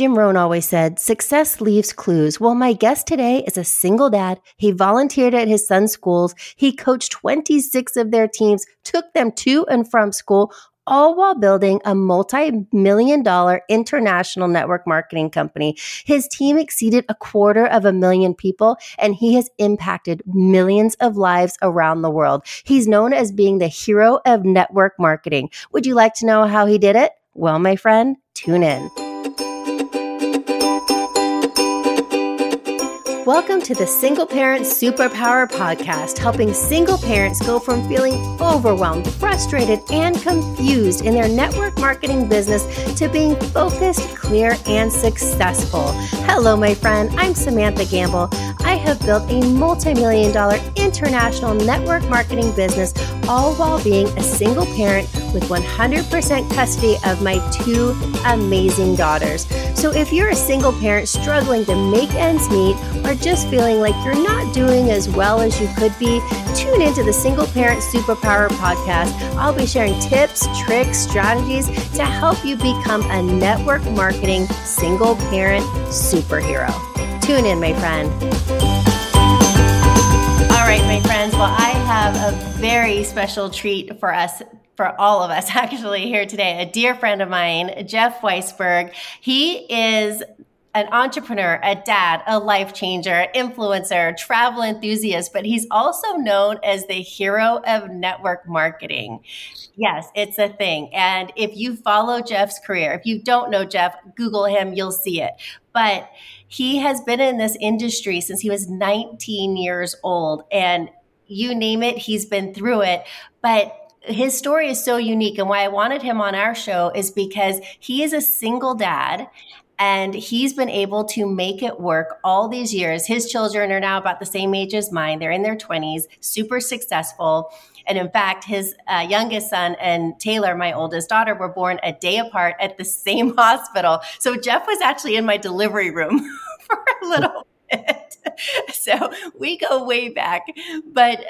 Jim Rohn always said, success leaves clues. Well, my guest today is a single dad. He volunteered at his son's schools. He coached 26 of their teams, took them to and from school, all while building a multi-million-dollar international network marketing company. His team exceeded 250,000 people, and he has impacted millions of lives around the world. He's known as being the hero of network marketing. Would you like to know how he did it? Well, my friend, tune in. Welcome to the Single Parent Superpower Podcast, helping single parents go from feeling overwhelmed, frustrated, and confused in their network marketing business to being focused, clear, and successful. Hello, my friend. I'm Samantha Gamble. I have built a multi-million-dollar international network marketing business, all while being a single parent with 100% custody of my 2 amazing daughters. So if you're a single parent struggling to make ends meet or just feeling like you're not doing as well as you could be, tune into the Single Parent Superpower Podcast. I'll be sharing tips, tricks, strategies to help you become a network marketing single parent superhero. Tune in, my friend. All right, my friends. Well, I have a very special treat for us. For all of us actually here today, a dear friend of mine, Jeff Weisberg. He is an entrepreneur, a dad, a life changer, influencer, travel enthusiast, but he's also known as the hero of network marketing. Yes, it's a thing. And if you follow Jeff's career, if you don't know Jeff, Google him, you'll see it. But he has been in this industry since he was 19 years old. And you name it, he's been through it. But his story is so unique, and why I wanted him on our show is because he is a single dad and he's been able to make it work all these years. His children are now about the same age as mine. They're in their 20s, super successful. And in fact, his youngest son and Taylor, my oldest daughter, were born a day apart at the same hospital. So Jeff was actually in my delivery room for a little bit. So we go way back, but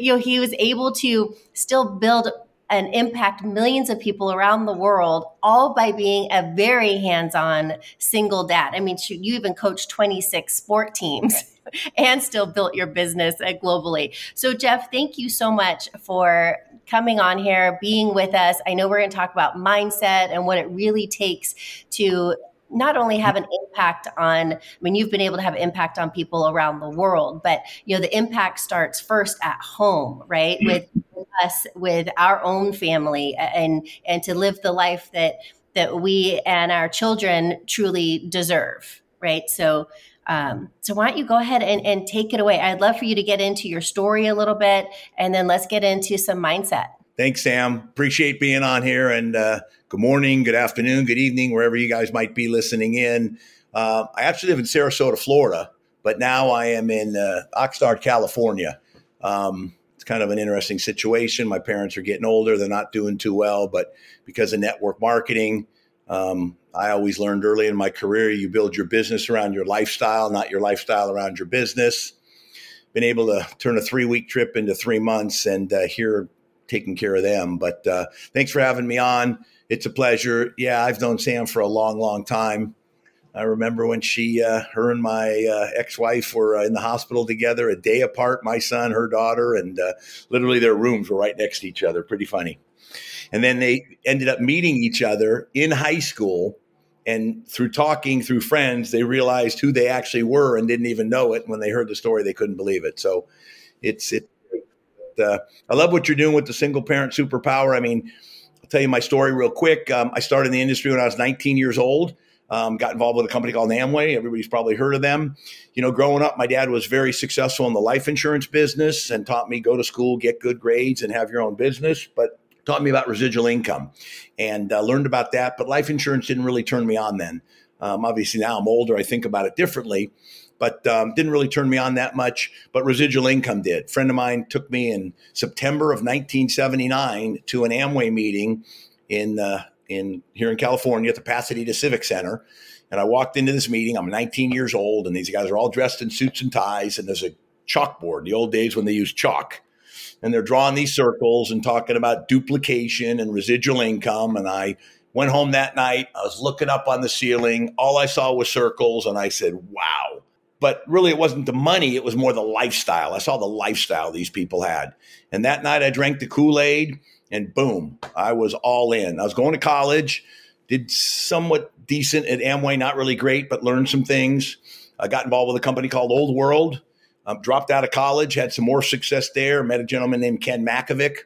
you know, he was able to still build and impact millions of people around the world, all by being a very hands-on single dad. I mean, shoot, you even coached 26 sport teams and still built your business globally. So Jeff, thank you so much for coming on here, being with us. I know we're going to talk about mindset and what it really takes to not only have an impact on, I mean, you've been able to have impact on people around the world, but you know, the impact starts first at home, right? Mm-hmm. With us, with our own family, and to live the life that we and our children truly deserve, right? So why don't you go ahead and take it away? I'd love for you to get into your story a little bit, and then let's get into some mindset. Thanks, Sam. Appreciate being on here, and good morning, good afternoon, good evening, wherever you guys might be listening in. I actually live in Sarasota, Florida, but now I am in Oxnard, California. It's kind of an interesting situation. My parents are getting older. They're not doing too well, but because of network marketing, I always learned early in my career, you build your business around your lifestyle, not your lifestyle around your business. Been able to turn a 3-week trip into 3 months, and here taking care of them. But thanks for having me on. It's a pleasure. Yeah, I've known Sam for a long, long time. I remember when her and my ex-wife were in the hospital together, a day apart, my son, her daughter, and literally their rooms were right next to each other. Pretty funny. And then they ended up meeting each other in high school, and through talking, through friends, they realized who they actually were and didn't even know it. When they heard the story, they couldn't believe it. So I love what you're doing with the Single Parent Superpower. I mean, I'll tell you my story real quick. I started in the industry when I was 19 years old, got involved with a company called Amway. Everybody's probably heard of them. You know, growing up, my dad was very successful in the life insurance business and taught me go to school, get good grades, and have your own business, but taught me about residual income and learned about that. But life insurance didn't really turn me on then. Obviously, now I'm older. I think about it differently. But didn't really turn me on that much, but residual income did. A friend of mine took me in September of 1979 to an Amway meeting in here in California at the Pasadena Civic Center. And I walked into this meeting. I'm 19 years old, and these guys are all dressed in suits and ties, and there's a chalkboard, the old days when they used chalk. And they're drawing these circles and talking about duplication and residual income, and I Went home that night. I was looking up on the ceiling. All I saw was circles. And I said, wow. But really, it wasn't the money. It was more the lifestyle. I saw the lifestyle these people had. And that night, I drank the Kool-Aid and boom, I was all in. I was going to college, did somewhat decent at Amway, not really great, but learned some things. I got involved with a company called Old World, dropped out of college, had some more success there, met a gentleman named Ken Makovic,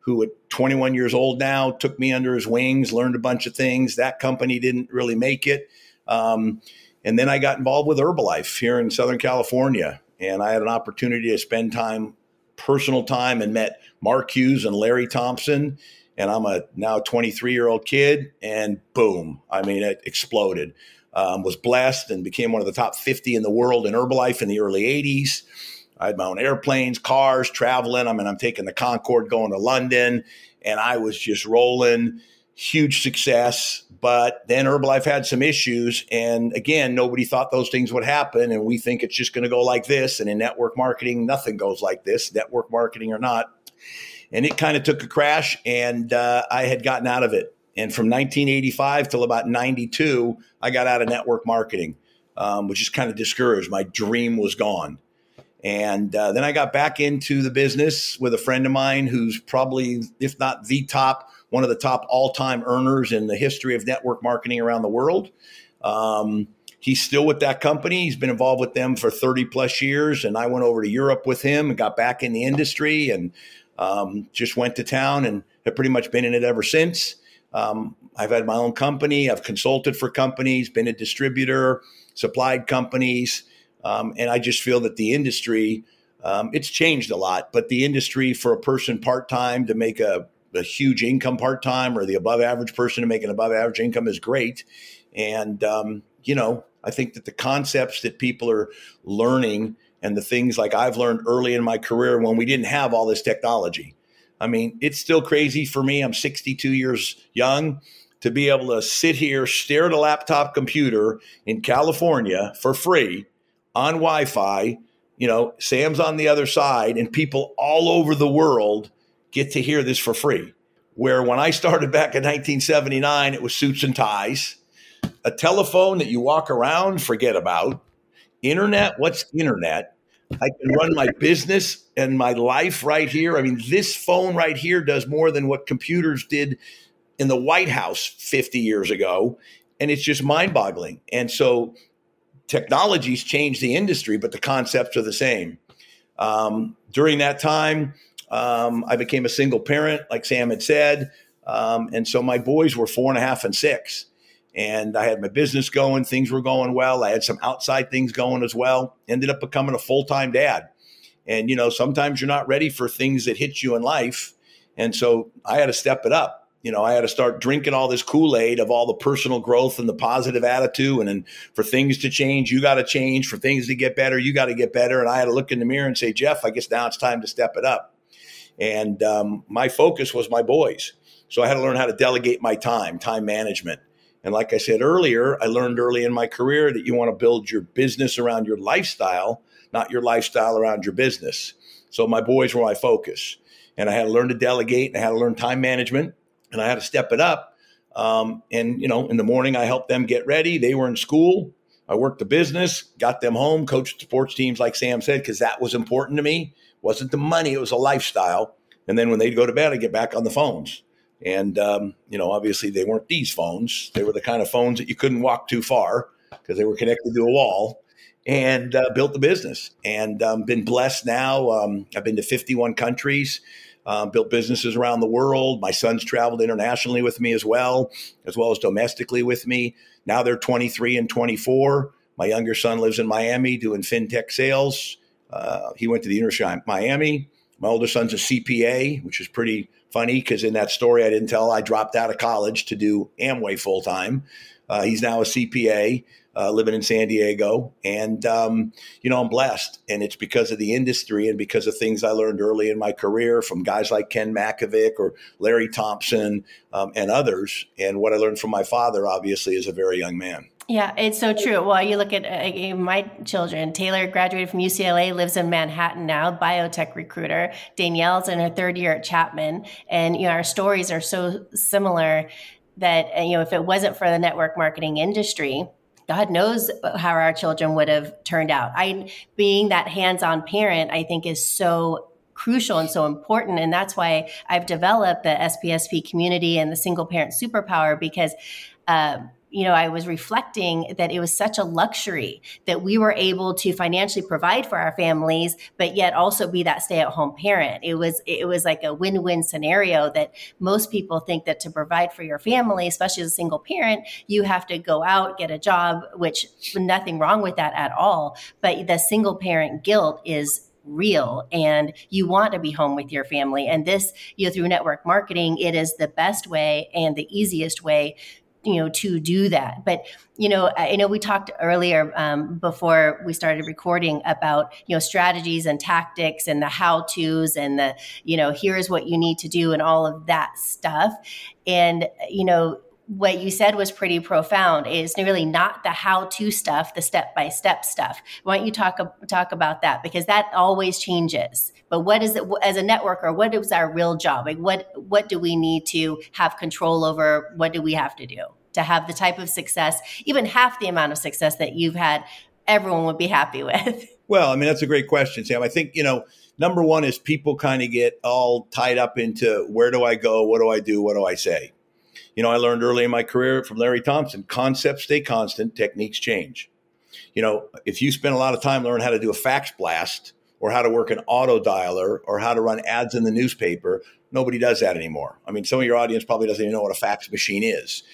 who at 21 years old now took me under his wings, learned a bunch of things. That company didn't really make it. And then I got involved with Herbalife here in Southern California, and I had an opportunity to spend time, personal time, and met Mark Hughes and Larry Thompson. And I'm a now 23-year-old kid, and boom, I mean, it exploded. Was blessed and became one of the top 50 in the world in Herbalife in the early 80s. I had my own airplanes, cars, traveling. I mean, I'm taking the Concorde, going to London, and I was just rolling. Huge success. But then Herbalife had some issues. And again, nobody thought those things would happen. And we think it's just going to go like this. And in network marketing, nothing goes like this, network marketing or not. And it kind of took a crash, and I had gotten out of it. And from 1985 till about 92, I got out of network marketing, which is kind of discouraged. My dream was gone. And then I got back into the business with a friend of mine who's probably, if not the top, one of the top all-time earners in the history of network marketing around the world. He's still with that company. He's been involved with them for 30 plus years. And I went over to Europe with him and got back in the industry and just went to town and have pretty much been in it ever since. I've had my own company. I've consulted for companies, been a distributor, supplied companies. And I just feel that the industry, it's changed a lot, but the industry for a person part-time to make a huge income part-time, or the above average person to make an above average income, is great. And, you know, I think that the concepts that people are learning and the things like I've learned early in my career when we didn't have all this technology, I mean, it's still crazy for me. I'm 62 years young to be able to sit here, stare at a laptop computer in California for free on Wi-Fi. You know, Sam's on the other side, and people all over the world get to hear this for free. Where when I started back in 1979, it was suits and ties, a telephone that you walk around, forget about, internet. What's internet? I can run my business and my life right here. I mean, this phone right here does more than what computers did in the White House 50 years ago. And it's just mind-boggling. And so technology's changed the industry, but the concepts are the same. During that time, I became a single parent, like Sam had said. And so my boys were 4.5 and 6. And I had my business going. Things were going well. I had some outside things going as well. Ended up becoming a full-time dad. And, you know, sometimes you're not ready for things that hit you in life. And so I had to step it up. You know, I had to start drinking all this Kool-Aid of all the personal growth and the positive attitude. And for things to change, you got to change. For things to get better, you got to get better. And I had to look in the mirror and say, Jeff, I guess now it's time to step it up. And my focus was my boys. So I had to learn how to delegate my time management. And like I said earlier, I learned early in my career that you want to build your business around your lifestyle, not your lifestyle around your business. So my boys were my focus. And I had to learn to delegate, and I had to learn time management, and I had to step it up. And, you know, in the morning, I helped them get ready. They were in school. I worked the business, got them home, coached sports teams, like Sam said, because that was important to me. It wasn't the money. It was a lifestyle. And then when they'd go to bed, I'd get back on the phones. And, you know, obviously they weren't these phones. They were the kind of phones that you couldn't walk too far because they were connected to a wall, and built the business. And been blessed now. I've been to 51 countries, built businesses around the world. My sons traveled internationally with me as well as domestically with me. Now they're 23 and 24. My younger son lives in Miami doing fintech sales. He went to the University of Miami. My older son's a CPA, which is pretty funny because in that story I didn't tell, I dropped out of college to do Amway full time. He's now a CPA, living in San Diego. And, you know, I'm blessed. And it's because of the industry and because of things I learned early in my career from guys like Ken Makovic or Larry Thompson and others. And what I learned from my father, obviously, as a very young man. Yeah, it's so true. Well, you look at my children. Taylor graduated from UCLA, lives in Manhattan now, biotech recruiter. Danielle's in her third year at Chapman. And, you know, our stories are so similar that, you know, if it wasn't for the network marketing industry, God knows how our children would have turned out. Being that hands-on parent, I think, is so crucial and so important. And that's why I've developed the SPSP community and the Single Parent Superpower, because, you know, I was reflecting that it was such a luxury that we were able to financially provide for our families, but yet also be that stay-at-home parent. It was like a win-win scenario that most people think that to provide for your family, especially as a single parent, you have to go out, get a job, which nothing wrong with that at all. But the single parent guilt is real, and you want to be home with your family. And this, you know, through network marketing, it is the best way and the easiest way, you know, to do that. But, you know, I know we talked earlier before we started recording about, you know, strategies and tactics and the how-tos and the, you know, here's what you need to do and all of that stuff. And, you know, what you said was pretty profound. It's really not the how-to stuff, the step-by-step stuff. Why don't you talk about that? Because that always changes. But what is it as a networker? What is our real job? Like what do we need to have control over? What do we have to do to have the type of success, even half the amount of success that you've had? Everyone would be happy with. Well, I mean, that's a great question, Sam. I think, you know, number one is people kind of get all tied up into where do I go? What do I do? What do I say? You know, I learned early in my career from Larry Thompson, concepts stay constant, techniques change. You know, if you spend a lot of time learning how to do a fax blast or how to work an auto dialer or how to run ads in the newspaper, nobody does that anymore. I mean, some of your audience probably doesn't even know what a fax machine is.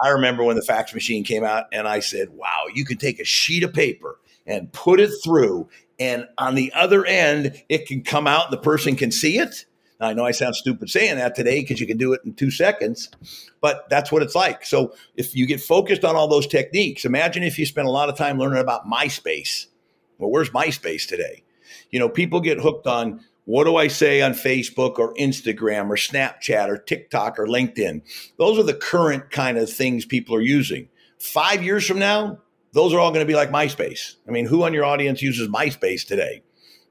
I remember when the fax machine came out and I said, wow, you can take a sheet of paper and put it through, and on the other end, it can come out and the person can see it. I know I sound stupid saying that today because you can do it in 2 seconds, but that's what it's like. So if you get focused on all those techniques, imagine if you spent a lot of time learning about MySpace. Well, where's MySpace today? You know, people get hooked on what do I say on Facebook or Instagram or Snapchat or TikTok or LinkedIn. Those are the current kind of things people are using. 5 years from now, those are all going to be like MySpace. I mean, who on your audience uses MySpace today?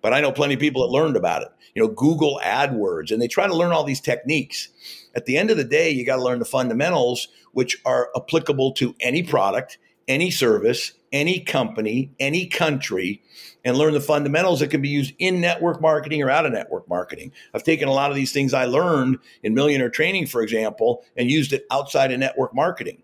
But I know plenty of people that learned about it. You know, Google AdWords, and they try to learn all these techniques. At the end of the day, you got to learn the fundamentals, which are applicable to any product, any service, any company, any country, and learn the fundamentals that can be used in network marketing or out of network marketing. I've taken a lot of these things I learned in Millionaire Training, for example, and used it outside of network marketing.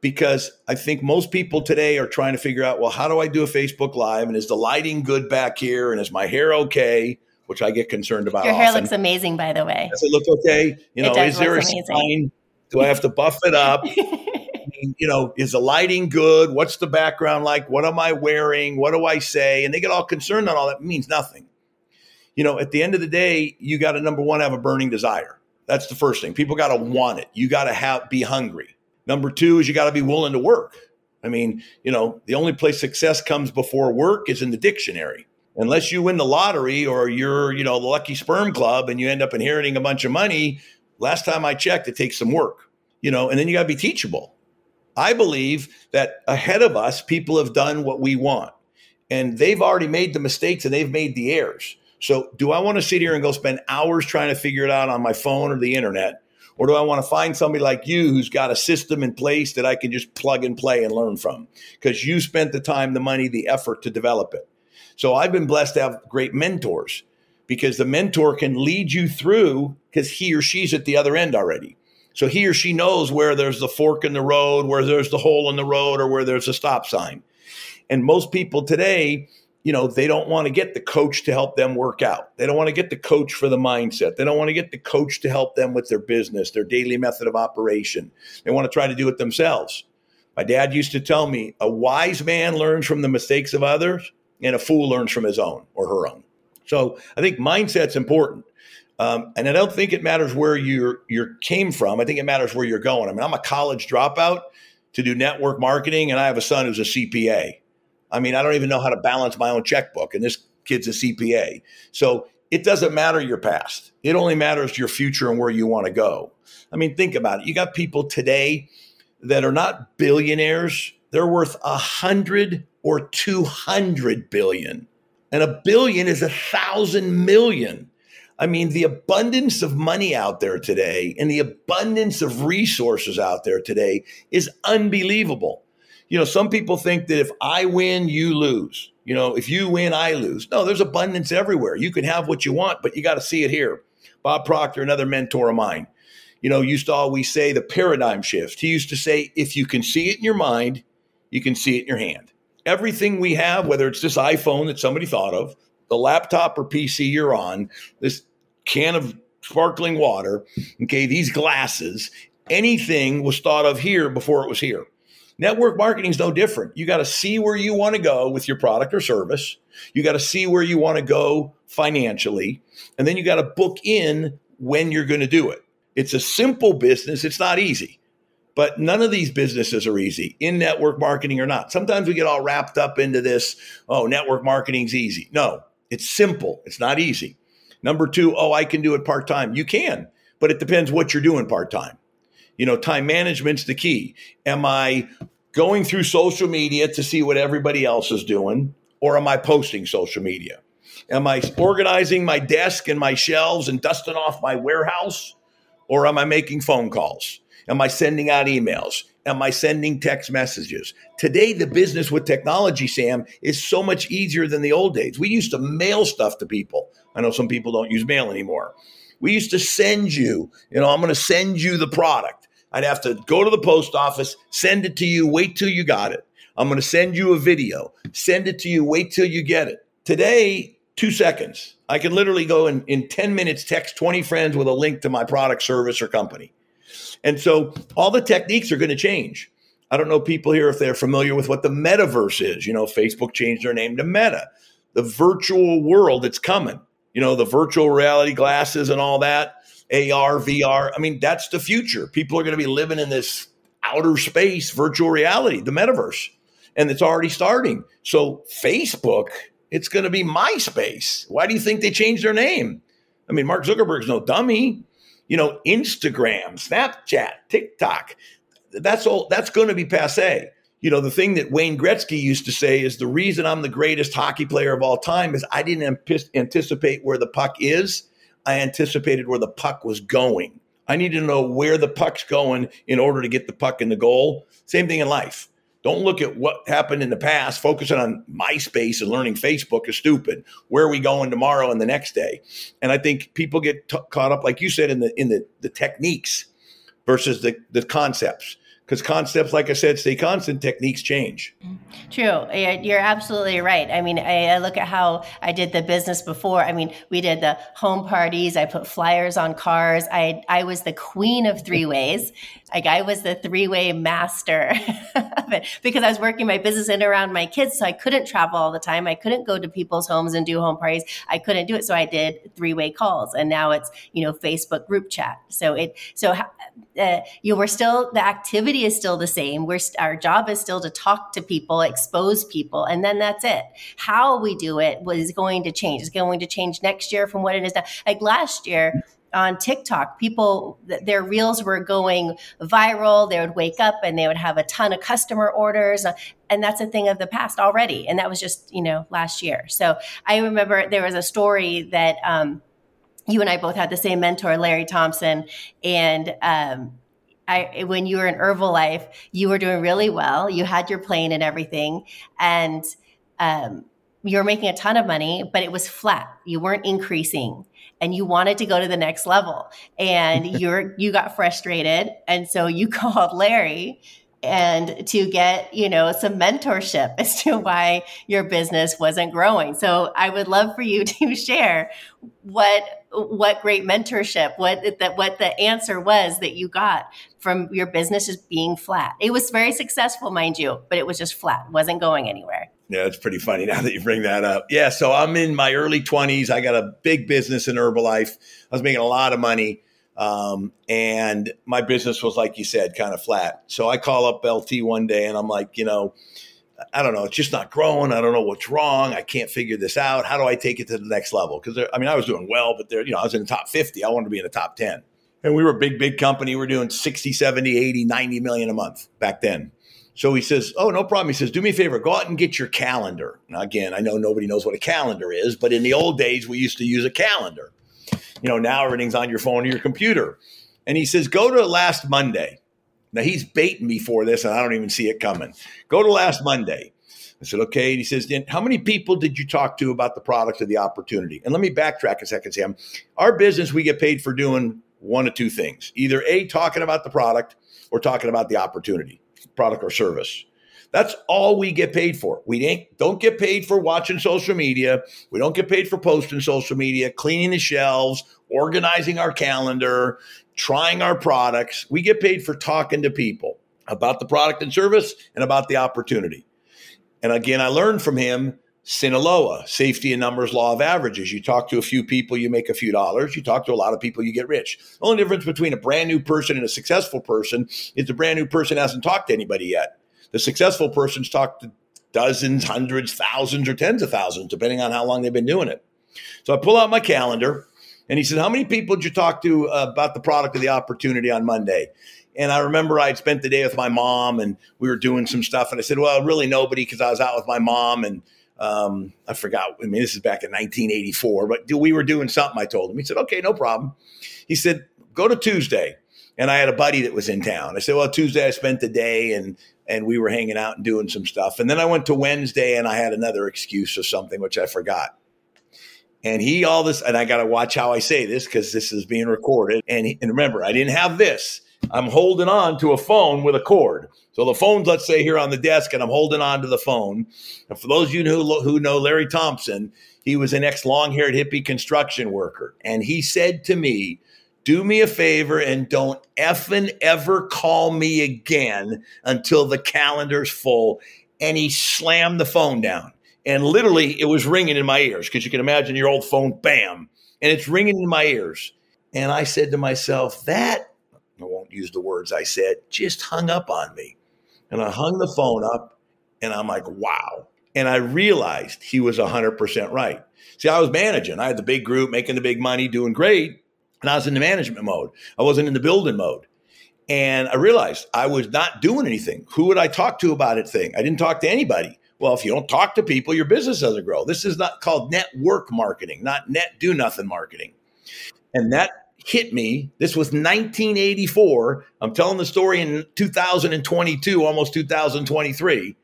Because I think most people today are trying to figure out, well, how do I do a Facebook Live? And is the lighting good back here? And is my hair okay? Which I get concerned about. Your hair often looks amazing, by the way. Does it look okay? You know, is there a sign? Do I have to buff it up? You know, is the lighting good? What's the background like? What am I wearing? What do I say? And they get all concerned on all that. It means nothing. You know, at the end of the day, you got to, number one, have a burning desire. That's the first thing. People got to want it. You got to be hungry. Number two is you got to be willing to work. I mean, you know, the only place success comes before work is in the dictionary. Unless you win the lottery or you're, you know, the lucky sperm club and you end up inheriting a bunch of money. Last time I checked, it takes some work, you know, and then you got to be teachable. I believe that ahead of us, people have done what we want and they've already made the mistakes and they've made the errors. So do I want to sit here and go spend hours trying to figure it out on my phone or the internet? Or do I want to find somebody like you who's got a system in place that I can just plug and play and learn from? Because you spent the time, the money, the effort to develop it. So I've been blessed to have great mentors because the mentor can lead you through because he or she's at the other end already. So he or she knows where there's the fork in the road, where there's the hole in the road, or where there's a stop sign. And most people today, you know, they don't want to get the coach to help them work out. They don't want to get the coach for the mindset. They don't want to get the coach to help them with their business, their daily method of operation. They want to try to do it themselves. My dad used to tell me, a wise man learns from the mistakes of others and a fool learns from his own or her own. So I think mindset's important. And I don't think it matters where you came from. I think it matters where you're going. I mean, I'm a college dropout to do network marketing, and I have a son who's a CPA. I mean, I don't even know how to balance my own checkbook, and this kid's a CPA. So it doesn't matter your past. It only matters your future and where you want to go. I mean, think about it. You got people today that are not billionaires. They're worth 100 or 200 billion. And a billion is 1,000 million. I mean, the abundance of money out there today and the abundance of resources out there today is unbelievable. You know, some people think that if I win, you lose. You know, if you win, I lose. No, there's abundance everywhere. You can have what you want, but you got to see it here. Bob Proctor, another mentor of mine, you know, used to always say the paradigm shift. He used to say, if you can see it in your mind, you can see it in your hand. Everything we have, whether it's this iPhone that somebody thought of, the laptop or PC you're on, this can of sparkling water, okay, these glasses, anything was thought of here before it was here. Network marketing is no different. You got to see where you want to go with your product or service. You got to see where you want to go financially. And then you got to book in when you're going to do it. It's a simple business. It's not easy. But none of these businesses are easy, in network marketing or not. Sometimes we get all wrapped up into this, oh, network marketing's easy. No, it's simple. It's not easy. Number two, oh, I can do it part-time. You can, but it depends what you're doing part-time. You know, time management's the key. Am I going through social media to see what everybody else is doing, or am I posting social media? Am I organizing my desk and my shelves and dusting off my warehouse, or am I making phone calls? Am I sending out emails? Am I sending text messages? Today, the business with technology, Sam, is so much easier than the old days. We used to mail stuff to people. I know some people don't use mail anymore. We used to send you, you know, I'm going to send you the product. I'd have to go to the post office, send it to you, wait till you got it. I'm going to send you a video, send it to you, wait till you get it. Today, 2 seconds. I can literally go in 10 minutes, text 20 friends with a link to my product, service, or company. And so all the techniques are going to change. I don't know people here if they're familiar with what the metaverse is. You know, Facebook changed their name to Meta, the virtual world that's coming. You know, the virtual reality glasses and all that, AR, VR. I mean, that's the future. People are going to be living in this outer space, virtual reality, the metaverse. And it's already starting. So Facebook, it's going to be MySpace. Why do you think they changed their name? I mean, Mark Zuckerberg's no dummy. You know, Instagram, Snapchat, TikTok, that's all. That's going to be passé. You know, the thing that Wayne Gretzky used to say is the reason I'm the greatest hockey player of all time is I didn't anticipate where the puck is. I anticipated where the puck was going. I need to know where the puck's going in order to get the puck in the goal. Same thing in life. Don't look at what happened in the past. Focusing on MySpace and learning Facebook is stupid. Where are we going tomorrow and the next day? And I think people get caught up, like you said, in the techniques versus the concepts. Because concepts, like I said, stay constant, techniques change. True. You're absolutely right. I mean, I look at how I did the business before. I mean, we did the home parties. I put flyers on cars. I was the queen of three-ways. Like, I was the three-way master of it because I was working my business in around my kids. So I couldn't travel all the time. I couldn't go to people's homes and do home parties. I couldn't do it. So I did three-way calls. And now it's, you know, Facebook group chat. So we're still, the activity is still the same. Our job is still to talk to people, expose people, and then that's it. How we do it is going to change. It's going to change next year from what it is now. Like last year, on TikTok, people, their reels were going viral. They would wake up and they would have a ton of customer orders. And that's a thing of the past already. And that was just, you know, last year. So I remember there was a story that you and I both had the same mentor, Larry Thompson. And when you were in Herbalife, you were doing really well. You had your plane and everything. And you were making a ton of money, but it was flat. You weren't increasing. And you wanted to go to the next level, and you got frustrated, and so you called Larry and to get, you know, some mentorship as to why your business wasn't growing. So I would love for you to share what great mentorship, what the answer was that you got from your business just being flat. It was very successful, mind you, but it was just flat, wasn't going anywhere. Yeah, it's pretty funny now that you bring that up. Yeah, so I'm in my early 20s. I got a big business in Herbalife. I was making a lot of money, and my business was, like you said, kind of flat. So I call up LT one day, and I'm like, you know, I don't know. It's just not growing. I don't know what's wrong. I can't figure this out. How do I take it to the next level? Because, I mean, I was doing well, but there, you know, I was in the top 50. I wanted to be in the top 10. And we were a big, big company. We were doing 60, 70, 80, 90 million a month back then. So he says, oh, no problem. He says, do me a favor, go out and get your calendar. Now, again, I know nobody knows what a calendar is, but in the old days, we used to use a calendar. you know, now everything's on your phone or your computer. And he says, go to last Monday. Now, he's baiting me for this, and I don't even see it coming. Go to last Monday. I said, okay. And he says, then how many people did you talk to about the product or the opportunity? And let me backtrack a second, Sam. Our business, we get paid for doing one of two things. Either A, talking about the product, or talking about the opportunity, product or service. That's all we get paid for. We don't get paid for watching social media. We don't get paid for posting social media, cleaning the shelves, organizing our calendar, trying our products. We get paid for talking to people about the product and service and about the opportunity. And again, I learned from him, Sinaloa, safety in numbers, law of averages. You talk to a few people, you make a few dollars. You talk to a lot of people, you get rich. The only difference between a brand new person and a successful person is the brand new person hasn't talked to anybody yet. The successful person's talked to dozens, hundreds, thousands, or tens of thousands, depending on how long they've been doing it. So I pull out my calendar, and he said, how many people did you talk to about the product or the opportunity on Monday? And I remember I'd spent the day with my mom, and we were doing some stuff. And I said, well, really nobody, because I was out with my mom. And I forgot. I mean, this is back in 1984. But we were doing something, I told him. He said, okay, no problem. He said, go to Tuesday. And I had a buddy that was in town. I said, well, Tuesday I spent the day, and we were hanging out and doing some stuff. And then I went to Wednesday, and I had another excuse or something, which I forgot. And he all this, and I got to watch how I say this because this is being recorded. And remember, I didn't have this. I'm holding on to a phone with a cord. So the phone's, let's say, here on the desk, and I'm holding on to the phone. And for those of you who know Larry Thompson, he was an ex-long-haired hippie construction worker. And he said to me, do me a favor and don't effing ever call me again until the calendar's full. And he slammed the phone down. And literally, it was ringing in my ears because you can imagine your old phone, bam, and it's ringing in my ears. And I said to myself, that, I won't use the words I said, just hung up on me. And I hung the phone up, and I'm like, wow. And I realized he was 100% right. See, I was managing. I had the big group, making the big money, doing great. And I was in the management mode. I wasn't in the building mode. And I realized I was not doing anything. Who would I talk to about it thing? I didn't talk to anybody. Well, if you don't talk to people, your business doesn't grow. This is not called network marketing, not net do nothing marketing. And that hit me. This was 1984. I'm telling the story in 2022, almost 2023.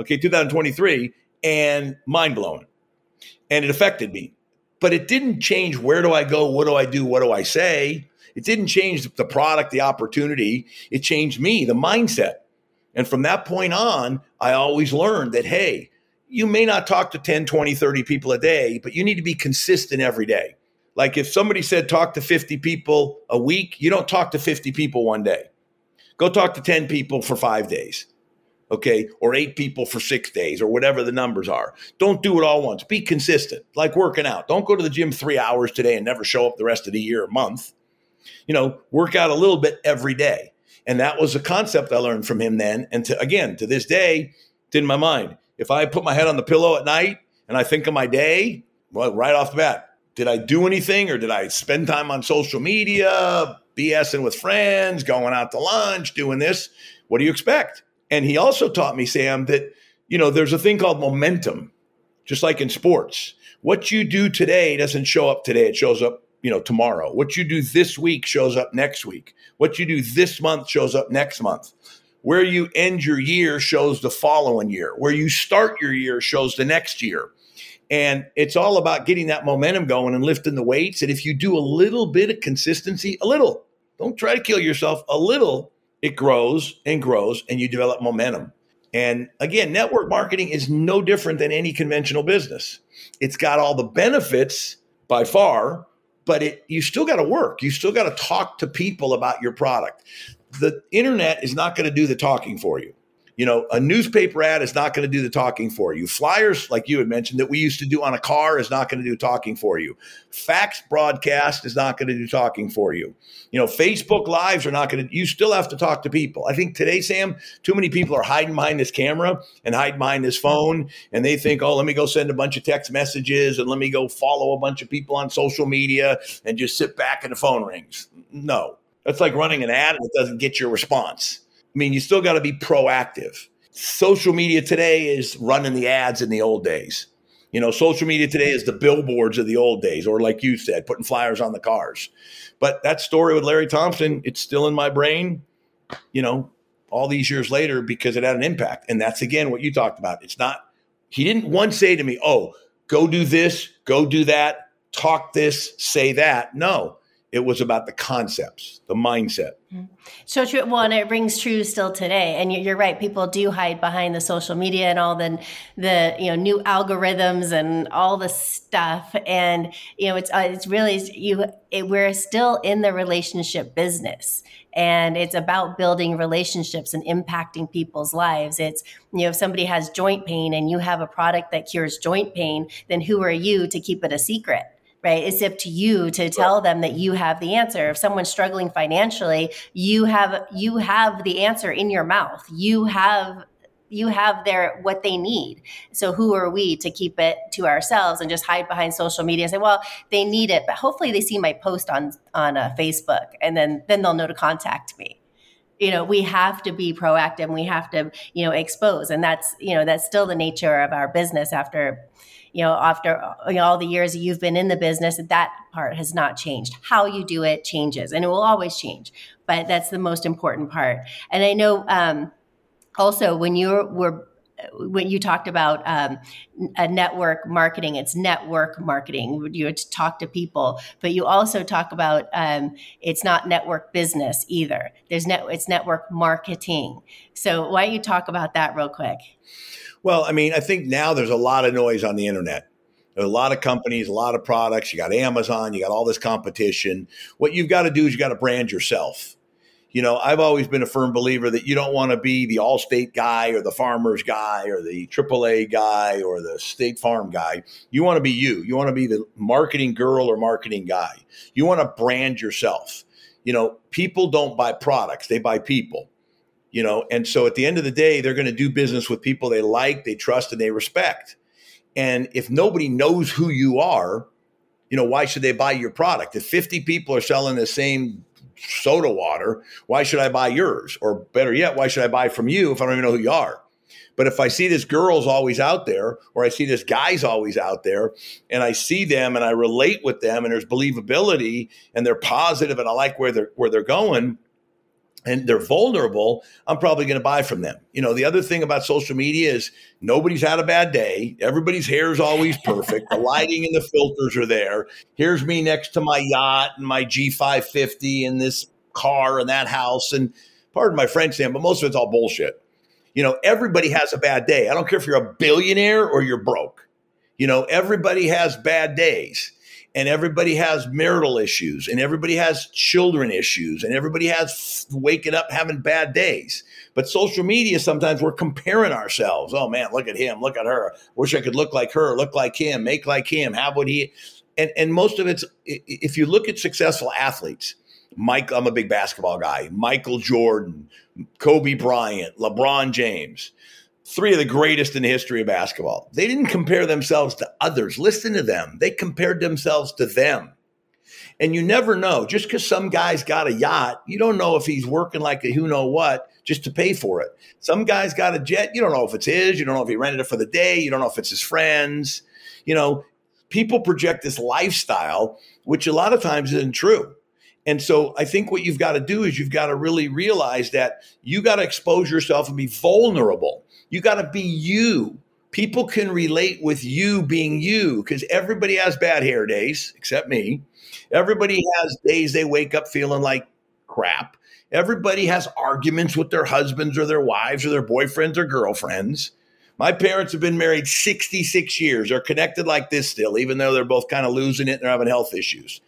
Okay, 2023, and mind blowing. And it affected me. But it didn't change where do I go, what do I do, what do I say. It didn't change the product, the opportunity. It changed me, the mindset. And from that point on, I always learned that, hey, you may not talk to 10, 20, 30 people a day, but you need to be consistent every day. Like if somebody said talk to 50 people a week, you don't talk to 50 people one day. Go talk to 10 people for 5 days, okay? Or 8 people for 6 days or whatever the numbers are. Don't do it all once. Be consistent, like working out. Don't go to the gym 3 hours today and never show up the rest of the year or month. You know, work out a little bit every day. And that was a concept I learned from him then. And to this day, it's in my mind. If I put my head on the pillow at night and I think of my day, well, right off the bat, did I do anything, or did I spend time on social media, BSing with friends, going out to lunch, doing this? What do you expect? And he also taught me, Sam, that, you know, there's a thing called momentum, just like in sports. What you do today doesn't show up today. It shows up, you know, tomorrow. What you do this week shows up next week. What you do this month shows up next month. Where you end your year shows the following year. Where you start your year shows the next year. And it's all about getting that momentum going and lifting the weights. And if you do a little bit of consistency, a little, don't try to kill yourself, a little, it grows and grows and you develop momentum. And again, network marketing is no different than any conventional business. It's got all the benefits by far, but you still got to work. You still got to talk to people about your product. The internet is not going to do the talking for you. You know, a newspaper ad is not going to do the talking for you. Flyers, like you had mentioned, that we used to do on a car is not going to do talking for you. Fax broadcast is not going to do talking for you. You know, Facebook Lives are not going to, you still have to talk to people. I think today, Sam, too many people are hiding behind this camera and hiding behind this phone. And they think, oh, let me go send a bunch of text messages and let me go follow a bunch of people on social media and just sit back and the phone rings. No, that's like running an ad and it doesn't get your response. I mean, you still got to be proactive. Social media today is running the ads in the old days. You know, social media today is the billboards of the old days, or like you said, putting flyers on the cars. But that story with Larry Thompson, it's still in my brain, you know, all these years later, because it had an impact. And that's, again, what you talked about. It's not, he didn't once say to me, oh, go do this, go do that, talk this, say that. No, it was about the concepts, the mindset. So true. Well, and it rings true still today. And you're right. People do hide behind the social media and all the new algorithms and all the stuff. And, you know, it's really, we're still in the relationship business. And it's about building relationships and impacting people's lives. It's, you know, if somebody has joint pain and you have a product that cures joint pain, then who are you to keep it a secret? Right? It's up to you to tell them that you have the answer. If someone's struggling financially, you have the answer in your mouth. You have their what they need. So who are we to keep it to ourselves and just hide behind social media and say, well, they need it, but hopefully they see my post on Facebook, and then they'll know to contact me. You know, we have to be proactive. We have to, you know, expose, and that's still the nature of our business after all the years you've been in the business. That part has not changed. How you do it changes, and it will always change. But that's the most important part. And I know also when you talked about a network marketing, it's network marketing. You talk to people, but you also talk about it's not network business either. It's network marketing. So why don't you talk about that real quick? Well, I mean, I think now there's a lot of noise on the internet. There's a lot of companies, a lot of products. You got Amazon, you got all this competition. What you've got to do is you got to brand yourself. You know, I've always been a firm believer that you don't want to be the Allstate guy or the Farmers guy or the AAA guy or the State Farm guy. You want to be you. You want to be the marketing girl or marketing guy. You want to brand yourself. You know, people don't buy products. They buy people, you know. And so at the end of the day, they're going to do business with people they like, they trust, and they respect. And if nobody knows who you are, you know, why should they buy your product? If 50 people are selling the same soda water, why should I buy yours? Or better yet, why should I buy from you if I don't even know who you are? But if I see this girl's always out there, or I see this guy's always out there, and I see them and I relate with them, and there's believability, and they're positive, and I like where they're going, and they're vulnerable, I'm probably going to buy from them. You know, the other thing about social media is nobody's had a bad day. Everybody's hair is always perfect. The lighting and the filters are there. Here's me next to my yacht and my G550 and this car and that house. And pardon my French, Sam, but most of it's all bullshit. You know, everybody has a bad day. I don't care if you're a billionaire or you're broke. You know, everybody has bad days. And everybody has marital issues, and everybody has children issues, and everybody has waking up having bad days. But social media, sometimes we're comparing ourselves. Oh man, look at him, look at her. Wish I could look like her, look like him, make like him, have what he, and most of it's, if you look at successful athletes, I'm a big basketball guy, Michael Jordan, Kobe Bryant, LeBron James, three of the greatest in the history of basketball. They didn't compare themselves to others. Listen to them. They compared themselves to them. And you never know. Just because some guy's got a yacht, you don't know if he's working like a who-know-what just to pay for it. Some guy's got a jet. You don't know if it's his. You don't know if he rented it for the day. You don't know if it's his friends. You know, people project this lifestyle, which a lot of times isn't true. And so I think what you've got to do is you've got to really realize that you got to expose yourself and be vulnerable. You got to be you. People can relate with you being you, because everybody has bad hair days, except me. Everybody has days they wake up feeling like crap. Everybody has arguments with their husbands or their wives or their boyfriends or girlfriends. My parents have been married 66 years. They're connected like this still, even though they're both kind of losing it and they're having health issues.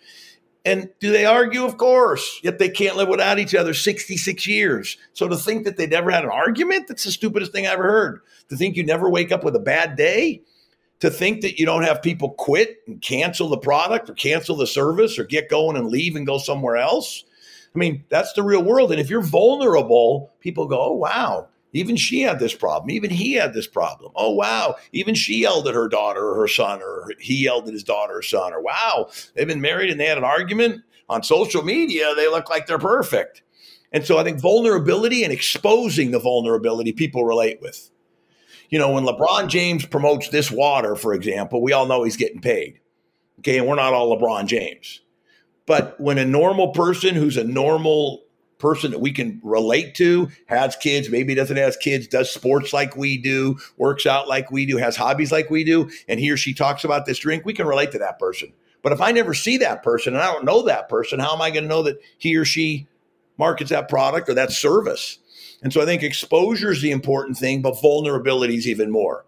And do they argue? Of course. Yet they can't live without each other 66 years. So to think that they never had an argument, that's the stupidest thing I ever heard. To think you never wake up with a bad day, to think that you don't have people quit and cancel the product or cancel the service or get going and leave and go somewhere else. I mean, that's the real world. And if you're vulnerable, people go, oh, wow, even she had this problem. Even he had this problem. Oh, wow. Even she yelled at her daughter or her son, or he yelled at his daughter or son, or wow, they've been married and they had an argument on social media. They look like they're perfect. And so I think vulnerability and exposing the vulnerability people relate with. you know, when LeBron James promotes this water, for example, we all know he's getting paid. Okay. And we're not all LeBron James. But when a normal person who's a normal person that we can relate to, has kids, maybe doesn't have kids, does sports like we do, works out like we do, has hobbies like we do, and he or she talks about this drink, we can relate to that person. But if I never see that person and I don't know that person, how am I going to know that he or she markets that product or that service? And so I think exposure is the important thing, but vulnerability is even more.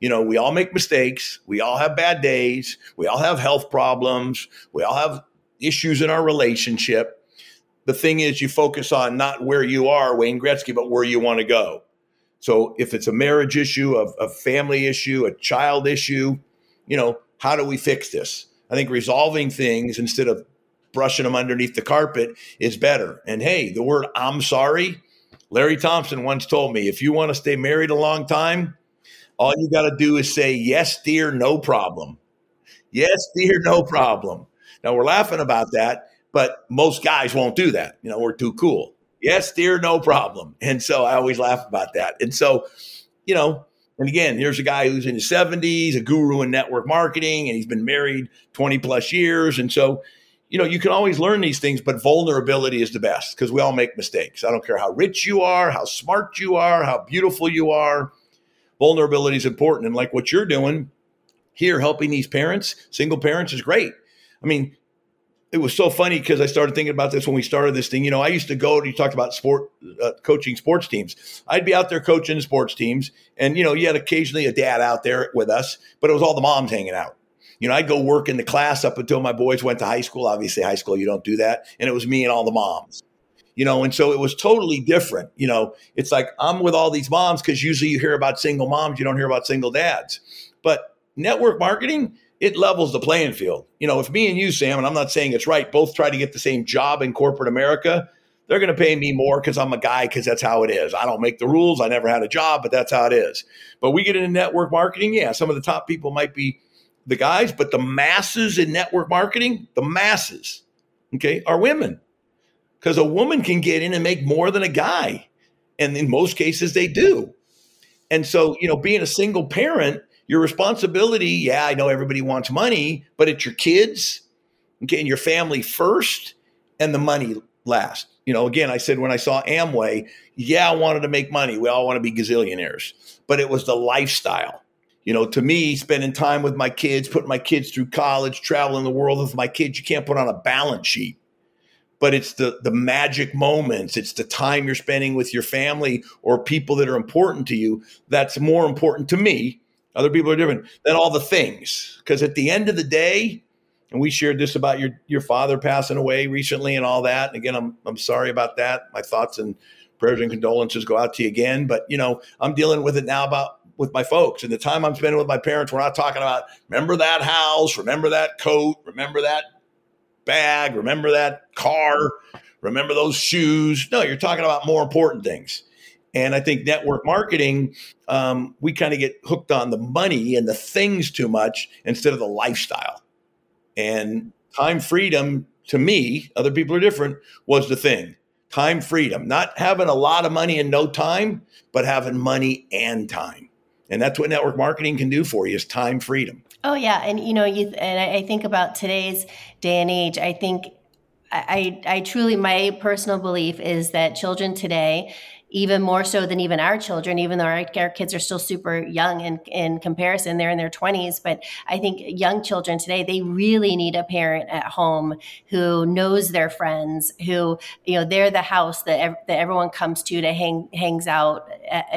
You know, we all make mistakes. We all have bad days. We all have health problems. We all have issues in our relationship. The thing is, you focus on not where you are, Wayne Gretzky, but where you want to go. So if it's a marriage issue, a family issue, a child issue, you know, how do we fix this? I think resolving things instead of brushing them underneath the carpet is better. And hey, the word "I'm sorry," Larry Thompson once told me, if you want to stay married a long time, all you got to do is say, "Yes, dear, no problem." Yes, dear, no problem. Now, we're laughing about that, but most guys won't do that. You know, we're too cool. Yes, dear, no problem. And so I always laugh about that. And so, you know, and again, here's a guy who's in his 70s, a guru in network marketing, and he's been married 20 plus years. And so, you know, you can always learn these things, but vulnerability is the best because we all make mistakes. I don't care how rich you are, how smart you are, how beautiful you are. Vulnerability is important. And like what you're doing here, helping these parents, single parents, is great. I mean, it was so funny because I started thinking about this when we started this thing. You know, I used to go, you talked about coaching sports teams. I'd be out there coaching sports teams. And, you know, you had occasionally a dad out there with us, but it was all the moms hanging out. You know, I'd go work in the class up until my boys went to high school. Obviously, high school, you don't do that. And it was me and all the moms, you know, and so it was totally different. You know, it's like I'm with all these moms because usually you hear about single moms. You don't hear about single dads. But network marketing, it levels the playing field. You know, if me and you, Sam, and I'm not saying it's right, both try to get the same job in corporate America, they're going to pay me more because I'm a guy, because that's how it is. I don't make the rules. I never had a job, but that's how it is. But we get into network marketing. Yeah, some of the top people might be the guys, but the masses in network marketing, the masses, okay, are women, because a woman can get in and make more than a guy. And in most cases they do. And so, you know, being a single parent, your responsibility, yeah, I know everybody wants money, but it's your kids, okay, and your family first and the money last. You know, again, I said when I saw Amway, yeah, I wanted to make money. We all want to be gazillionaires, but it was the lifestyle. You know, to me, spending time with my kids, putting my kids through college, traveling the world with my kids, you can't put on a balance sheet. But it's the magic moments. It's the time you're spending with your family or people that are important to you. That's more important to me. Other people are different than all the things. Because at the end of the day, and we shared this about your father passing away recently and all that. And again, I'm sorry about that. My thoughts and prayers and condolences go out to you again. But, you know, I'm dealing with it now with my folks. And the time I'm spending with my parents, we're not talking about remember that house, remember that coat, remember that bag, remember that car, remember those shoes. No, you're talking about more important things. And I think network marketing, we kind of get hooked on the money and the things too much instead of the lifestyle. And time freedom, to me, other people are different, was the thing. Time freedom, not having a lot of money and no time, but having money and time. And that's what network marketing can do for you, is time freedom. Oh, yeah. And, you know, I think about today's day and age, I think I truly, my personal belief is that children today, even more so than even our children, even though our kids are still super young in comparison, they're in their 20s. But I think young children today, they really need a parent at home who knows their friends, who, you know, they're the house that everyone comes to hangs out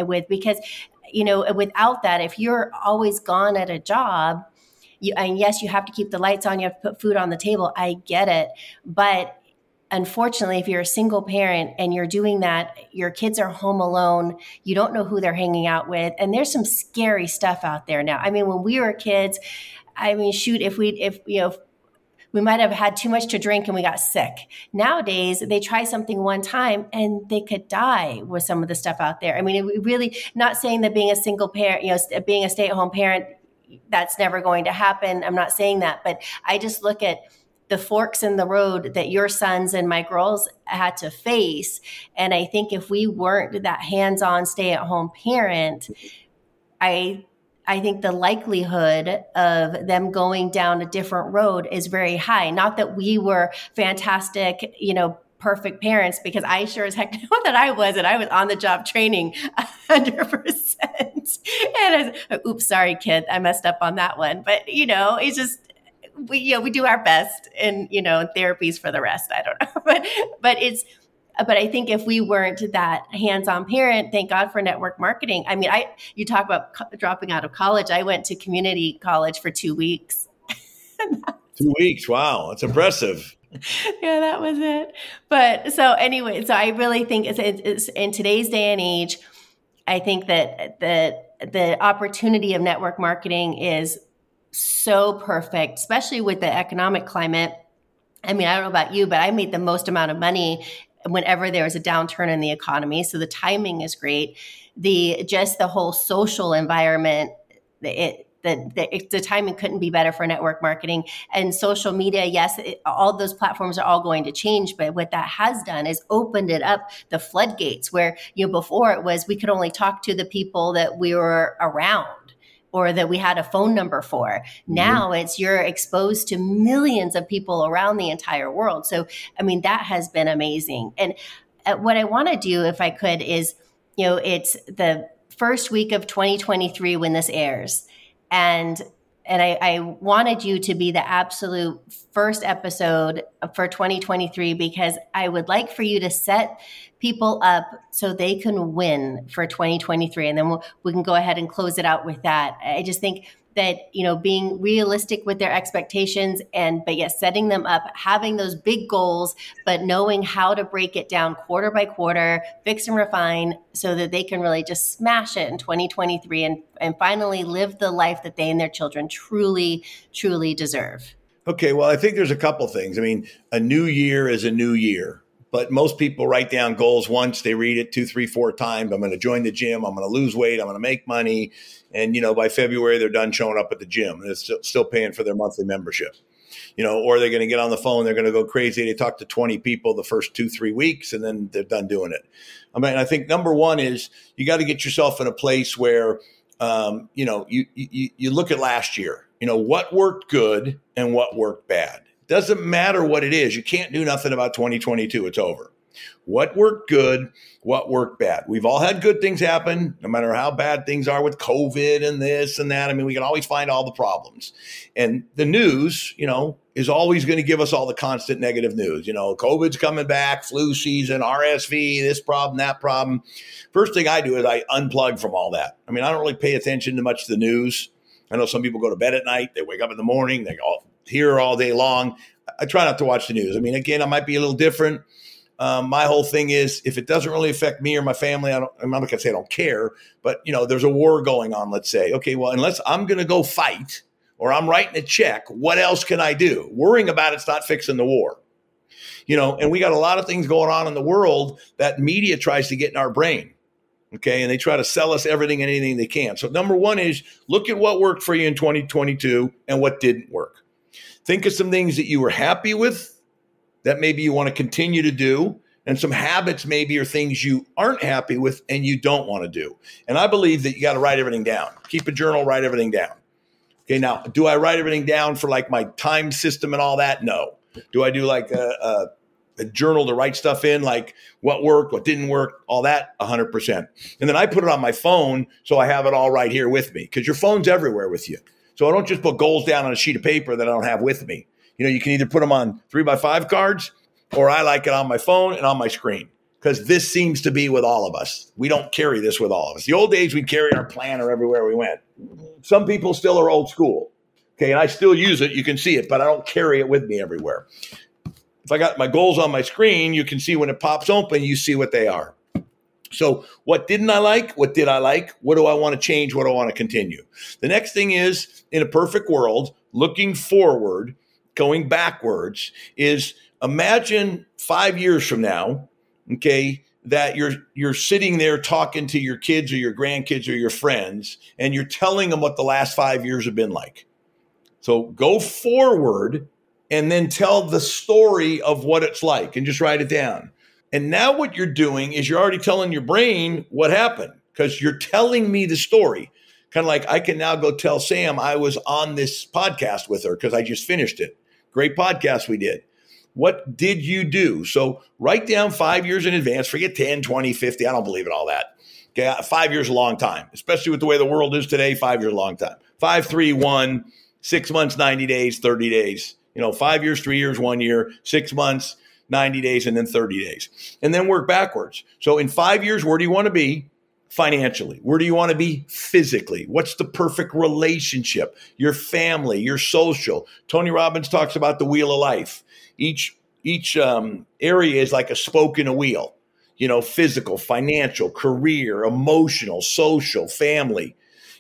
with. Because, you know, without that, if you're always gone at a job, and yes, you have to keep the lights on, you have to put food on the table. I get it. But unfortunately, if you're a single parent and you're doing that, your kids are home alone. You don't know who they're hanging out with. And there's some scary stuff out there now. I mean, when we were kids, I mean, shoot, we might have had too much to drink and we got sick. Nowadays, they try something one time and they could die with some of the stuff out there. I mean, it really, not saying that being a single parent, you know, being a stay-at-home parent, that's never going to happen. I'm not saying that, but I just look at the forks in the road that your sons and my girls had to face. And I think if we weren't that hands-on stay-at-home parent, I think the likelihood of them going down a different road is very high. Not that we were fantastic, perfect parents, because I sure as heck know that I wasn't. I was on the job training 100%. And oops, sorry, kid, I messed up on that one. But, it's just, we do our best, and, therapy's for the rest. I don't know. But I think if we weren't that hands-on parent, thank God for network marketing. I mean, you talk about dropping out of college. I went to community college for 2 weeks. 2 weeks. Wow. That's impressive. Yeah, that was it. But so anyway, so I really think it's in today's day and age, I think that the opportunity of network marketing is so perfect, especially with the economic climate. I mean, I don't know about you, but I made the most amount of money whenever there was a downturn in the economy. So the timing is great. The whole social environment, the timing couldn't be better for network marketing and social media. Yes, all those platforms are all going to change, but what that has done is opened it up the floodgates where, before it was, we could only talk to the people that we were around or that we had a phone number for. Now it's you're exposed to millions of people around the entire world. So, I mean, that has been amazing. And what I want to do, if I could, is, it's the first week of 2023 when this airs. And I wanted you to be the absolute first episode for 2023, because I would like for you to set people up so they can win for 2023. And then we can go ahead and close it out with that. I just think that, being realistic with their expectations but yet setting them up, having those big goals, but knowing how to break it down quarter by quarter, fix and refine so that they can really just smash it in 2023 and finally live the life that they and their children truly, truly deserve. Okay. Well, I think there's a couple things. I mean, a new year is a new year, but most people write down goals once, they read it 2, 3, 4 times. I'm going to join the gym. I'm going to lose weight. I'm going to make money. And, by February, they're done showing up at the gym and it's still paying for their monthly membership, or they're going to get on the phone. They're going to go crazy. They talk to 20 people the first 2-3 weeks, and then they're done doing it. I mean, I think number one is you got to get yourself in a place where, you look at last year. What worked good and what worked bad. Doesn't matter what it is. You can't do nothing about 2022. It's over. What worked good, what worked bad. We've all had good things happen, no matter how bad things are with COVID and this and that. I mean, we can always find all the problems. And the news, is always going to give us all the constant negative news. COVID's coming back, flu season, RSV, this problem, that problem. First thing I do is I unplug from all that. I mean, I don't really pay attention to much of the news. I know some people go to bed at night, they wake up in the morning, they all here all day long. I try not to watch the news. I mean, again, I might be a little different. My whole thing is, if it doesn't really affect me or my family, I'm not going to say I don't care, but there's a war going on, let's say. Okay, well, unless I'm going to go fight or I'm writing a check, what else can I do? Worrying about it's not fixing the war. And we got a lot of things going on in the world that media tries to get in our brain. Okay, and they try to sell us everything and anything they can. So number one is look at what worked for you in 2022 and what didn't work. Think of some things that you were happy with that maybe you want to continue to do, and some habits maybe or things you aren't happy with and you don't want to do. And I believe that you got to write everything down. Keep a journal, write everything down. Okay, now, do I write everything down for like my time system and all that? No. Do I do like a journal to write stuff in, like what worked, what didn't work, all that, 100%. And then I put it on my phone, so I have it all right here with me, because your phone's everywhere with you. So I don't just put goals down on a sheet of paper that I don't have with me. You can either put them on 3x5 cards, or I like it on my phone and on my screen, because this seems to be with all of us. We don't carry this with all of us. The old days, we'd carry our planner everywhere we went. Some people still are old school, okay, and I still use it. You can see it, but I don't carry it with me everywhere. If I got my goals on my screen, you can see when it pops open, you see what they are. So what didn't I like? What did I like? What do I want to change? What do I want to continue? The next thing is, in a perfect world, looking forward, going backwards, is imagine 5 years from now, okay, that you're sitting there talking to your kids or your grandkids or your friends, and you're telling them what the last 5 years have been like. So go forward and then tell the story of what it's like and just write it down. And now what you're doing is you're already telling your brain what happened, because you're telling me the story. kind of like I can now go tell Sam I was on this podcast with her because I just finished it. Great podcast we did. What did you do? So write down 5 years in advance. Forget 10, 20, 50. I don't believe in all that. Okay, 5 years, a long time, especially with the way the world is today. 5 years, a long time. 5, 3, 1, 6 months, 90 days, 30 days. 5 years, 3 years, 1 year, 6 months, 90 days, and then 30 days. And then work backwards. So in 5 years, where do you want to be financially? Where do you want to be physically? What's the perfect relationship? Your family, your social. Tony Robbins talks about the wheel of life. Each area is like a spoke in a wheel. Physical, financial, career, emotional, social, family.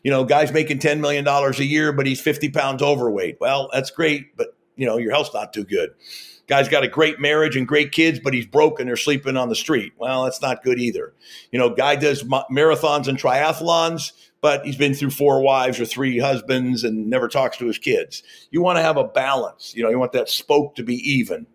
Guy's making $10 million a year, but he's 50 pounds overweight. Well, that's great, but your health's not too good. Guy's got a great marriage and great kids, but he's broke and they're sleeping on the street. Well, that's not good either. Guy does marathons and triathlons, but he's been through 4 wives or 3 husbands and never talks to his kids. You want to have a balance. You want that spoke to be even.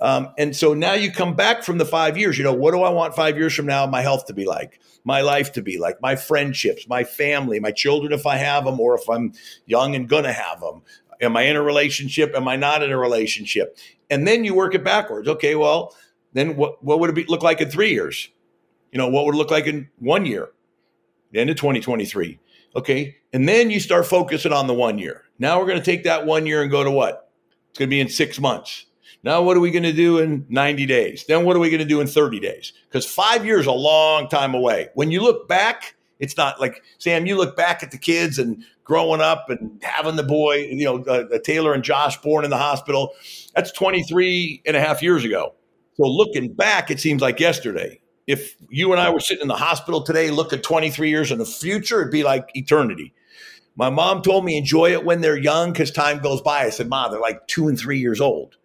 And so now you come back from the 5 years, what do I want 5 years from now? My health to be like, my life to be like, my friendships, my family, my children, if I have them, or if I'm young and going to have them. Am I in a relationship? Am I not in a relationship? And then you work it backwards. Okay, well, then what would it look like in 3 years? What would it look like in 1 year? The end of 2023. Okay. And then you start focusing on the 1 year. Now we're going to take that 1 year and go to what? It's going to be in 6 months. Now, what are we going to do in 90 days? Then what are we going to do in 30 days? Because 5 years is a long time away. When you look back, it's not like, Sam, you look back at the kids and growing up and having the boy, Taylor and Josh born in the hospital. That's 23 and a half years ago. So looking back, it seems like yesterday. If you and I were sitting in the hospital today, look at 23 years in the future, it'd be like eternity. My mom told me, enjoy it when they're young because time goes by. I said, Ma, they're like 2 and 3 years old.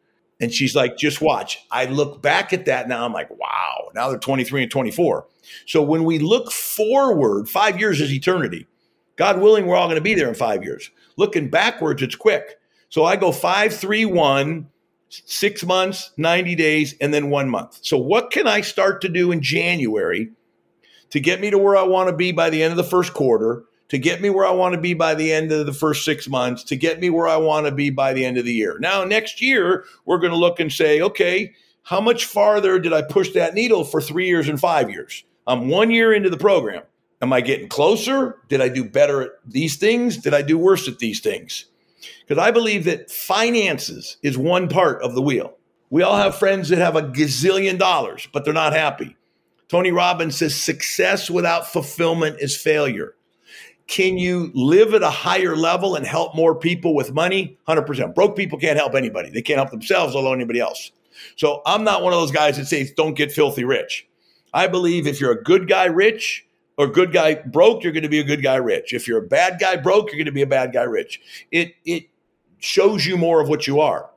And she's like, just watch. I look back at that now. I'm like, wow, now they're 23 and 24. So when we look forward, 5 years is eternity. God willing, we're all going to be there in 5 years. Looking backwards, it's quick. So I go 5, 3, 1, 6 months, 90 days, and then 1 month. So what can I start to do in January to get me to where I want to be by the end of the first quarter, to get me where I want to be by the end of the first 6 months, to get me where I want to be by the end of the year? Now, next year, we're going to look and say, okay, how much farther did I push that needle for 3 years and 5 years? I'm 1 year into the program. Am I getting closer? Did I do better at these things? Did I do worse at these things? Because I believe that finances is one part of the wheel. We all have friends that have a gazillion dollars, but they're not happy. Tony Robbins says success without fulfillment is failure. Can you live at a higher level and help more people with money? 100%. Broke people can't help anybody. They can't help themselves, let alone anybody else. So I'm not one of those guys that says don't get filthy rich. I believe if you're a good guy rich or good guy broke, you're going to be a good guy rich. If you're a bad guy broke, you're going to be a bad guy rich. It shows you more of what you are.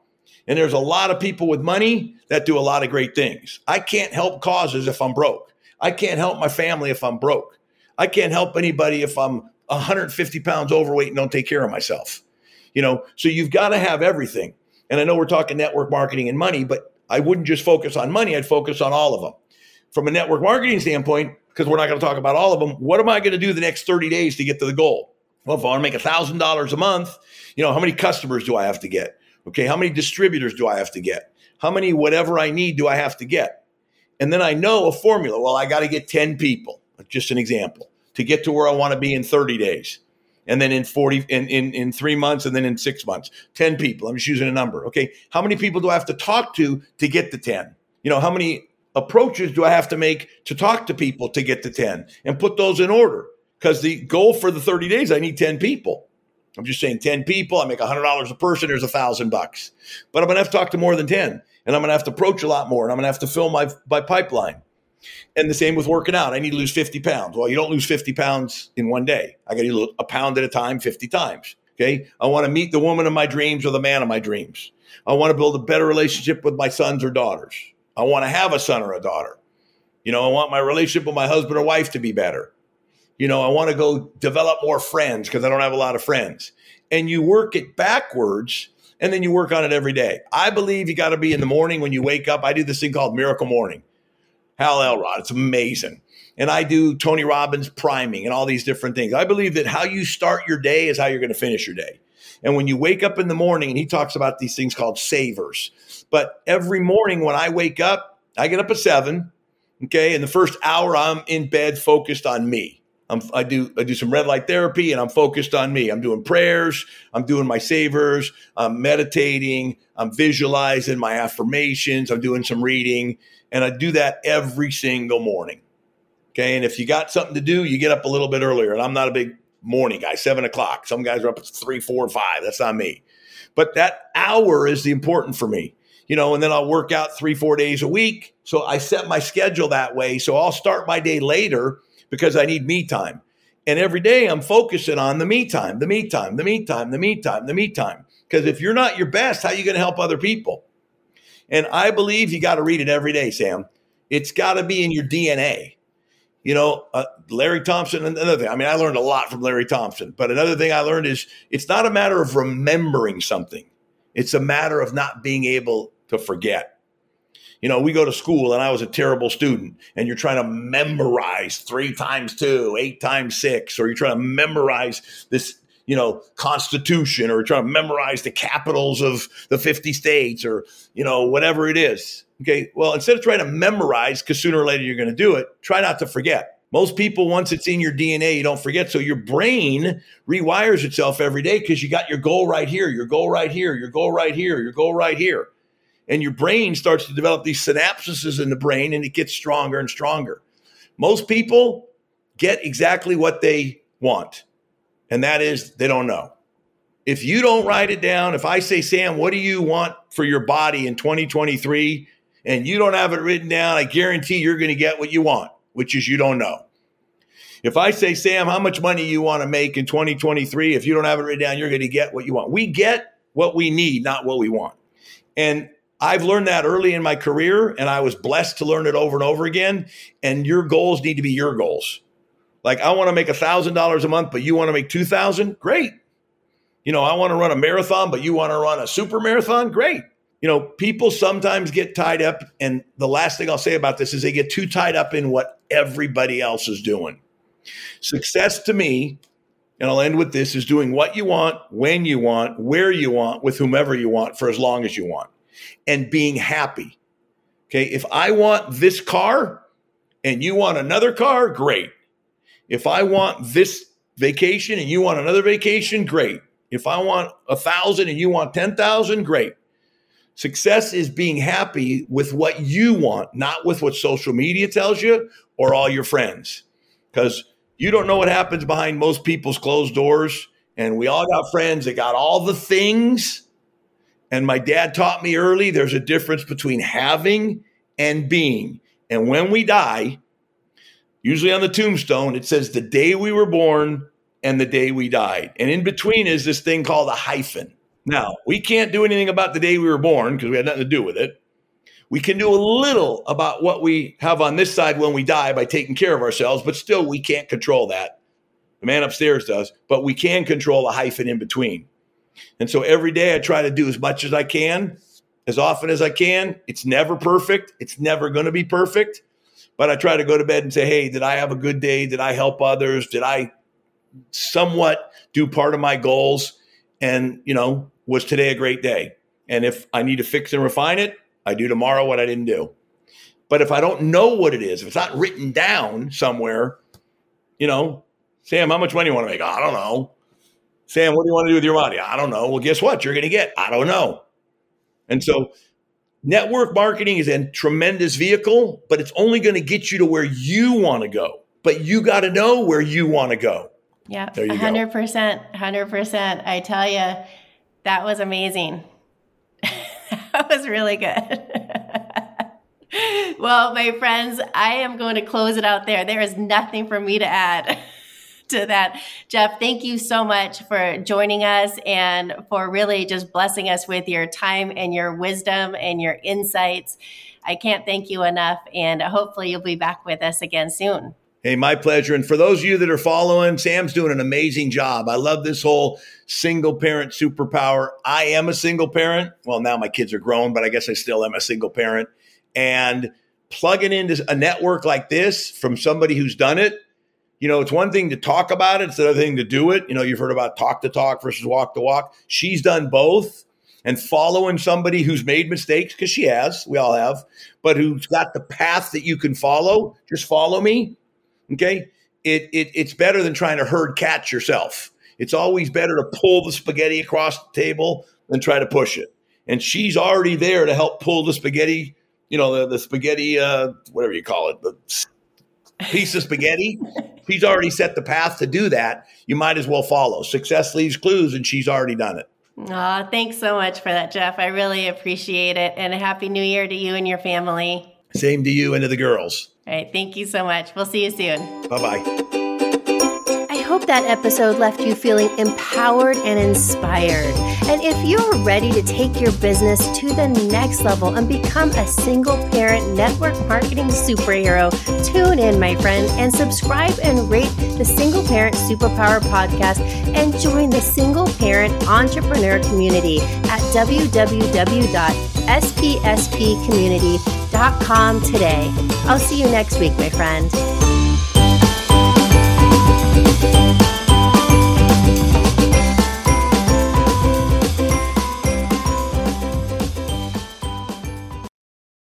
And there's a lot of people with money that do a lot of great things. I can't help causes if I'm broke. I can't help my family if I'm broke. I can't help anybody if I'm 150 pounds overweight and don't take care of myself. So you've got to have everything. And I know we're talking network marketing and money, but I wouldn't just focus on money. I'd focus on all of them from a network marketing standpoint, because we're not going to talk about all of them. What am I going to do the next 30 days to get to the goal? Well, if I want to make $1,000 a month, how many customers do I have to get? Okay. How many distributors do I have to get? How many, whatever I need, do I have to get? And then I know a formula. Well, I got to get 10 people, just an example, to get to where I want to be in 30 days, and then in 40, in 3 months, and then in 6 months, 10 people. I'm just using a number. Okay. How many people do I have to talk to get to 10? How many approaches do I have to make to talk to people to get to 10, and put those in order? Because the goal for the 30 days, I need 10 people. I'm just saying 10 people. I make $100 a person. There's $1,000, but I'm going to have to talk to more than 10, and I'm going to have to approach a lot more, and I'm going to have to fill my pipeline. And the same with working out. I need to lose 50 pounds. Well, you don't lose 50 pounds in 1 day. I got to lose a pound at a time, 50 times. Okay. I want to meet the woman of my dreams or the man of my dreams. I want to build a better relationship with my sons or daughters. I want to have a son or a daughter. I want my relationship with my husband or wife to be better. I want to go develop more friends because I don't have a lot of friends. And you work it backwards, and then you work on it every day. I believe you got to be in the morning when you wake up. I do this thing called Miracle Morning. Hal Elrod. It's amazing. And I do Tony Robbins priming and all these different things. I believe that how you start your day is how you're going to finish your day. And when you wake up in the morning, and he talks about these things called savers. But every morning when I wake up, I get up at 7, okay? And the first hour I'm in bed focused on me. I do some red light therapy and I'm focused on me. I'm doing prayers. I'm doing my savers. I'm meditating. I'm visualizing my affirmations. I'm doing some reading. And I do that every single morning, okay? And if you got something to do, you get up a little bit earlier. And I'm not a big morning guy, 7 o'clock. Some guys are up at 3, 4, 5. That's not me. But that hour is the important for me, you know, and then I'll work out 3-4 days a week. So I set my schedule that way. So I'll start my day later because I need me time. And every day I'm focusing on the me time. Because if you're not your best, how are you going to help other people? And I believe you got to read it every day, Sam. It's got to be in your DNA. You know, Larry Thompson, another thing. I mean, I learned a lot from Larry Thompson. But another thing I learned is it's not a matter of remembering something. It's a matter of not being able to forget. You know, we go to school and I was a terrible student and you're trying to memorize 3 times 2, 8 times 6, or you're trying to memorize this, you know, Constitution, or you're trying to memorize the capitals of the 50 states or, you know, whatever it is. Okay, well, instead of trying to memorize, because sooner or later you're going to do it, try not to forget. Most people, once it's in your DNA, you don't forget. So your brain rewires itself every day because you got your goal right here, your goal right here, your goal right here, your goal right here. And your brain starts to develop these synapses in the brain and it gets stronger and stronger. Most people get exactly what they want. And that is they don't know. If you don't write it down, if I say, Sam, what do you want for your body in 2023? And you don't have it written down, I guarantee you're going to get what you want, which is you don't know. If I say, Sam, how much money you want to make in 2023, if you don't have it written down, you're going to get what you want. We get what we need, not what we want. And I've learned that early in my career, and I was blessed to learn it over and over again. And your goals need to be your goals. Like, I want to make $1,000 a month, but you want to make $2,000? Great. You know, I want to run a marathon, but you want to run a super marathon? Great. You know, people sometimes get tied up, and the last thing I'll say about this is they get too tied up in what everybody else is doing. Success to me, and I'll end with this, is doing what you want, when you want, where you want, with whomever you want, for as long as you want, and being happy. Okay, if I want this car and you want another car, great. If I want this vacation and you want another vacation, great. If I want 1,000 and you want 10,000, great. Success is being happy with what you want, not with what social media tells you or all your friends. Because you don't know what happens behind most people's closed doors. And we all got friends that got all the things. And my dad taught me early, there's a difference between having and being. And when we die, usually on the tombstone, it says the day we were born and the day we died. And in between is this thing called a hyphen. Now, we can't do anything about the day we were born because we had nothing to do with it. We can do a little about what we have on this side when we die by taking care of ourselves, but still we can't control that. The man upstairs does, but we can control a hyphen in between. And so every day I try to do as much as I can, as often as I can. It's never perfect. It's never going to be perfect. But I try to go to bed and say, hey, did I have a good day? Did I help others? Did I somewhat do part of my goals? And, you know, was today a great day? And if I need to fix and refine it, I do tomorrow what I didn't do. But if I don't know what it is, if it's not written down somewhere, you know, Sam, how much money do you want to make? I don't know. Sam, what do you want to do with your body? I don't know. Well, guess what? You're going to get, I don't know. And so network marketing is a tremendous vehicle, but it's only going to get you to where you want to go. But you got to know where you want to go. Yeah, 100%, 100%. I tell you, that was amazing. That was really good. Well, my friends, I am going to close it out there. There is nothing for me to add to that. Jeff, thank you so much for joining us and for really just blessing us with your time and your wisdom and your insights. I can't thank you enough, and hopefully you'll be back with us again soon. Hey, my pleasure. And for those of you that are following, Sam's doing an amazing job. I love this whole single parent superpower. I am a single parent. Well, now my kids are grown, but I guess I still am a single parent. And plugging into a network like this from somebody who's done it, you know, it's one thing to talk about it. It's another thing to do it. You know, you've heard about talk to talk versus walk to walk. She's done both, and following somebody who's made mistakes, because she has, we all have, but who's got the path that you can follow. Just follow me. Okay. It's better than trying to herd cats yourself. It's always better to pull the spaghetti across the table than try to push it. And she's already there to help pull the spaghetti, you know, the spaghetti, whatever you call it, the piece of spaghetti. She's already set the path to do that. You might as well follow. Success leaves clues, and she's already done it. Aw, thanks so much for that, Jeff. I really appreciate it. And a happy new year to you and your family. Same to you and to the girls. All right. Thank you so much. We'll see you soon. Bye-bye. I hope that episode left you feeling empowered and inspired. And if you're ready to take your business to the next level and become a single parent network marketing superhero, tune in, my friend, and subscribe and rate the Single Parent Superpower Podcast and join the single parent entrepreneur community at www.spspcommunity.com today. I'll see you next week, my friend.